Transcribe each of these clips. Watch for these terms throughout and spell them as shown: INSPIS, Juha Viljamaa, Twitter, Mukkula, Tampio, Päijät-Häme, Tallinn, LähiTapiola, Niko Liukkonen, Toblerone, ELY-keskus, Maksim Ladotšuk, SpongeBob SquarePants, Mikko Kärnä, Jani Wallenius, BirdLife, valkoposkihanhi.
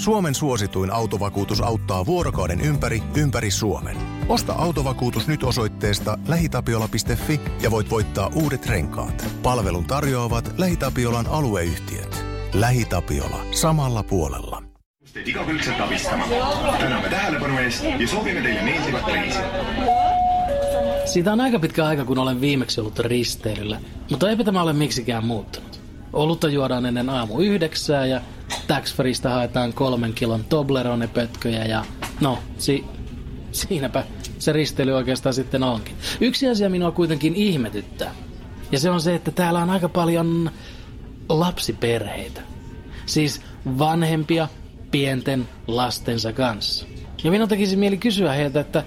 Suomen suosituin autovakuutus auttaa vuorokauden ympäri Suomen. Osta autovakuutus nyt osoitteesta lähitapiola.fi ja voit voittaa uudet renkaat. Palvelun tarjoavat LähiTapiolan alueyhtiöt. LähiTapiola samalla puolella. Teet ikävylkset tavistama. Tänään me tähälepanomies ja sovimme teille niin hyvät riisit. Siitä on aika pitkä aika, kun olen viimeksi ollut risteilyllä, mutta eipä tämä ole miksikään muuttunut. Olutta juodaan ennen aamu 9 ja taksfarista haetaan 3 kilon Toblerone-pötköjä ja no, siinäpä se risteily oikeastaan sitten onkin. Yksi asia minua kuitenkin ihmetyttää ja se on se, että täällä on aika paljon lapsiperheitä. Siis vanhempia pienten lastensa kanssa. Ja minun tekisi mieli kysyä heiltä, että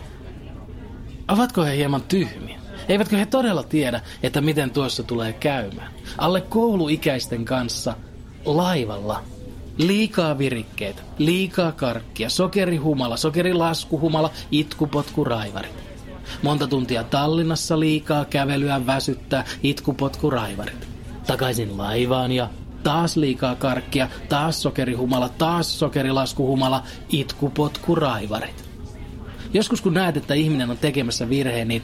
ovatko he hieman tyhmiä? Eivätkö he todella tiedä, että miten tuossa tulee käymään? Alle kouluikäisten kanssa laivalla. Liikaa virikkeitä, liikaa karkkia, sokerihumala, sokerilaskuhumala, itkupotkuraivari. Monta tuntia Tallinnassa liikaa kävelyä väsyttää itkupotkuraivariin. Takaisin laivaan ja taas liikaa karkkia, taas sokerihumala, taas sokerilaskuhumala, itkupotkuraivariin. Joskus kun näet, että ihminen on tekemässä virheen, niin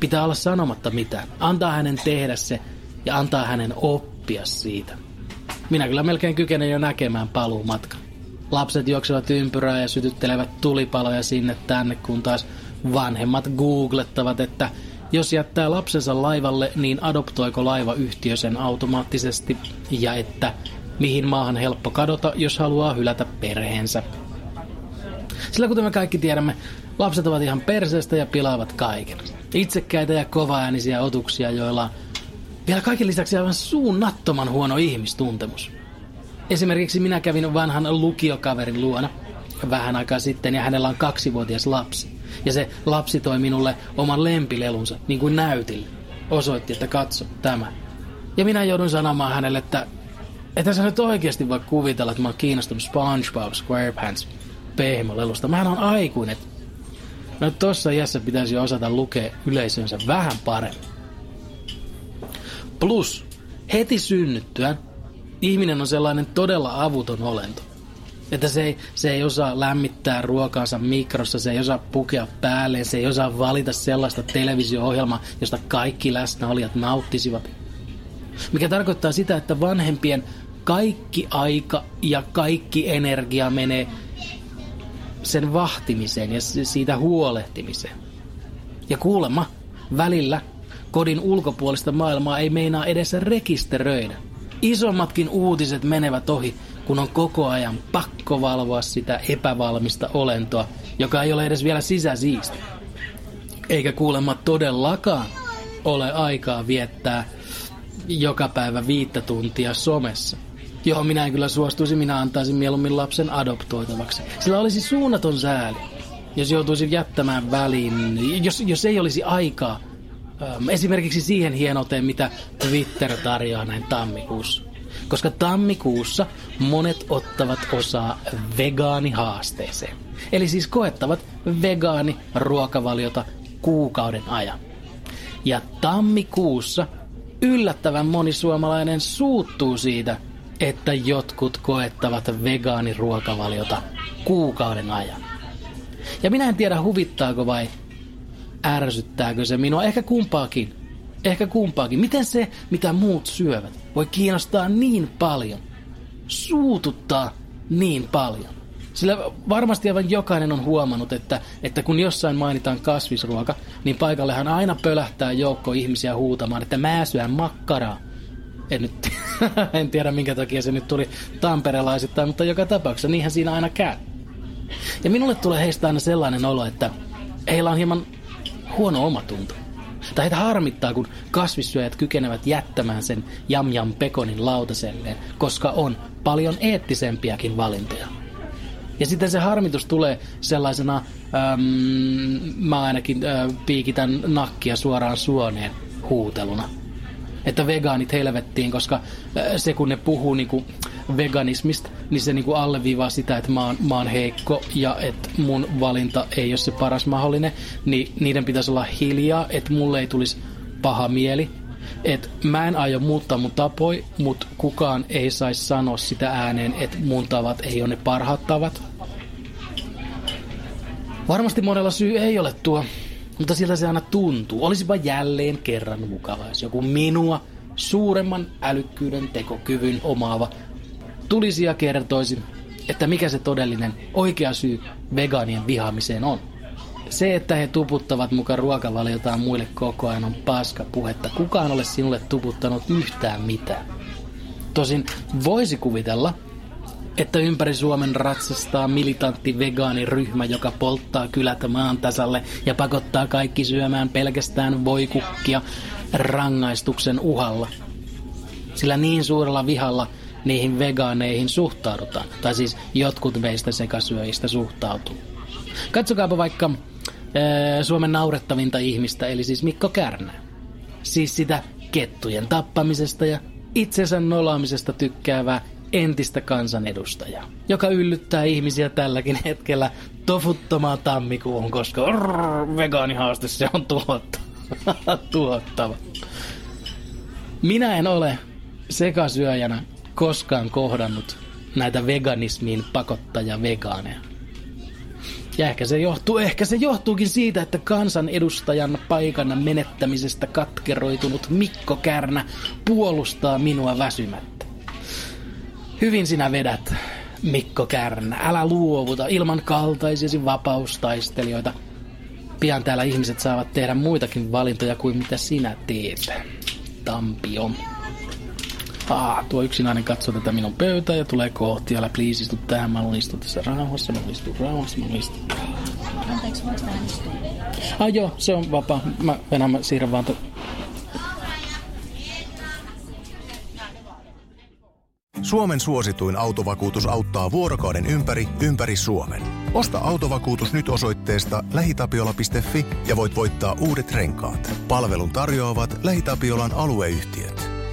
pitää olla sanomatta mitään. Antaa hänen tehdä se ja antaa hänen oppia siitä. Minä kyllä melkein kykenen jo näkemään paluumatkan. Lapset juoksevat ympyrää ja sytyttelevät tulipaloja sinne tänne, kun taas vanhemmat googlettavat, että jos jättää lapsensa laivalle, niin adoptoiko laivayhtiö sen automaattisesti ja että mihin maahan helppo kadota, jos haluaa hylätä perheensä. Sillä kuten me kaikki tiedämme, lapset ovat ihan perseestä ja pilaavat kaiken. Itsekkäitä ja kovaäänisiä otuksia, joilla on vielä kaiken lisäksi aivan suunnattoman huono ihmistuntemus. Esimerkiksi minä kävin vanhan lukiokaverin luona vähän aikaa sitten ja hänellä on 2-vuotias lapsi. Ja se lapsi toi minulle oman lempilelunsa, niin kuin näytille. Osoitti, että katso tämä. Ja minä joudun sanomaan hänelle, että et sä nyt oikeasti voi kuvitella, että mä oon kiinnostunut SpongeBob SquarePants pehmolelusta. Mähän on aikuinen. No tossa iässä pitäisi osata lukea yleisönsä vähän paremmin. Plus, heti synnyttyään ihminen on sellainen todella avuton olento. Että se ei osaa lämmittää ruokaansa mikrossa, se ei osaa pukea päälle, se ei osaa valita sellaista televisio-ohjelmaa, josta kaikki läsnäolijat nauttisivat. Mikä tarkoittaa sitä, että vanhempien kaikki aika ja kaikki energia menee sen vahtimiseen ja siitä huolehtimiseen. Ja kuulemma, välillä kodin ulkopuolista maailmaa ei meinaa edes rekisteröidä. Isommatkin uutiset menevät ohi, kun on koko ajan pakko valvoa sitä epävalmista olentoa, joka ei ole edes vielä sisäsiisti. Eikä kuulemma todellakaan ole aikaa viettää joka päivä 5 tuntia somessa. Johon minä en kyllä suostuisi, minä antaisin mieluummin lapsen adoptoitavaksi. Sillä olisi suunnaton sääli, jos joutuisi jättämään väliin, jos ei olisi aikaa. Esimerkiksi siihen hienoteen, mitä Twitter tarjoaa näin tammikuussa. Koska tammikuussa monet ottavat osaa vegaanihaasteeseen. Eli siis koettavat vegaaniruokavaliota kuukauden ajan. Ja tammikuussa yllättävän moni suomalainen suuttuu siitä, että jotkut koettavat vegaaniruokavaliota kuukauden ajan. Ja minä en tiedä, huvittaako vai ärsyttääkö se minua. Ehkä kumpaakin. Miten se, mitä muut syövät, voi kiinnostaa niin paljon, suututtaa niin paljon. Sillä varmasti aivan jokainen on huomannut, että kun jossain mainitaan kasvisruoka, niin paikallehan aina pölähtää joukko ihmisiä huutamaan, että mä syön makkaraa. En tiedä, minkä takia se nyt tuli tamperelaisittain, mutta joka tapauksessa niinhän siinä aina käy. Ja minulle tulee heistä aina sellainen olo, että heillä on hieman huono omatunto. Tai heitä harmittaa, kun kasvissyöjät kykenevät jättämään sen jam pekonin lautaselleen, koska on paljon eettisempiäkin valintoja. Ja sitten se harmitus tulee sellaisena, mä ainakin piikitän nakkia suoraan suoneen huuteluna. Että vegaanit helvettiin, koska se kun ne puhuu niinku veganismista, niin se niinku alleviivaa sitä, että mä oon heikko ja että mun valinta ei ole se paras mahdollinen. Niin niiden pitäisi olla hiljaa, että mulle ei tulisi paha mieli. että mä en aio muuttaa mun tapoi, mutta kukaan ei saisi sanoa sitä ääneen, että mun tavat ei ole ne parhaat tavat. Varmasti monella syy ei ole tuo, mutta siltä se aina tuntuu. Olisipa jälleen kerran mukava, jos joku minua suuremman älykkyyden tekokyvyn omaava tulisi ja kertoisi, että mikä se todellinen oikea syy vegaanien vihaamiseen on. Se, että he tuputtavat mukaan ruokavaliotaan muille koko ajan, on paskapuhetta. Kukaan ole sinulle tuputtanut yhtään mitään. Tosin voisi kuvitella, että ympäri Suomen ratsastaa militantti vegaaniryhmä, joka polttaa kylät maan tasalle ja pakottaa kaikki syömään pelkästään voikukkia rangaistuksen uhalla. Sillä niin suurella vihalla niihin vegaaneihin suhtaudutaan, tai siis jotkut meistä sekasyöjistä suhtautuu. Katsokaapa vaikka Suomen naurettavinta ihmistä, eli siis Mikko Kärnä. Siis sitä kettujen tappamisesta ja itsensä nolaamisesta tykkäävää entistä kansanedustajaa, joka yllyttää ihmisiä tälläkin hetkellä tofuttamaan tammikuun, koska vegaanihaaste se on tuhottava. Minä en ole sekasyöjänä koskaan kohdannut näitä veganismiin pakottajavegaaneja. Ja ehkä se johtuukin siitä, että kansanedustajan paikan menettämisestä katkeroitunut Mikko Kärnä puolustaa minua väsymättä. Hyvin sinä vedät, Mikko Kärnä. Älä luovuta ilman kaltaisesi vapaustaistelijoita. Pian täällä ihmiset saavat tehdä muitakin valintoja kuin mitä sinä teet, Tampio. Tuo yksinäinen katsoo tätä minun pöytää ja tulee kohti. Älä please istu tähän. Mä haluan istua tässä rauhassa. Mä haluan istua. Anteeksi, voiko tähän istua? Joo, se on vapaa. Mä siirrän vaan Suomen suosituin autovakuutus auttaa vuorokauden ympäri Suomen. Osta autovakuutus nyt osoitteesta lähitapiola.fi ja voit voittaa uudet renkaat. Palvelun tarjoavat LähiTapiolan alueyhtiöt.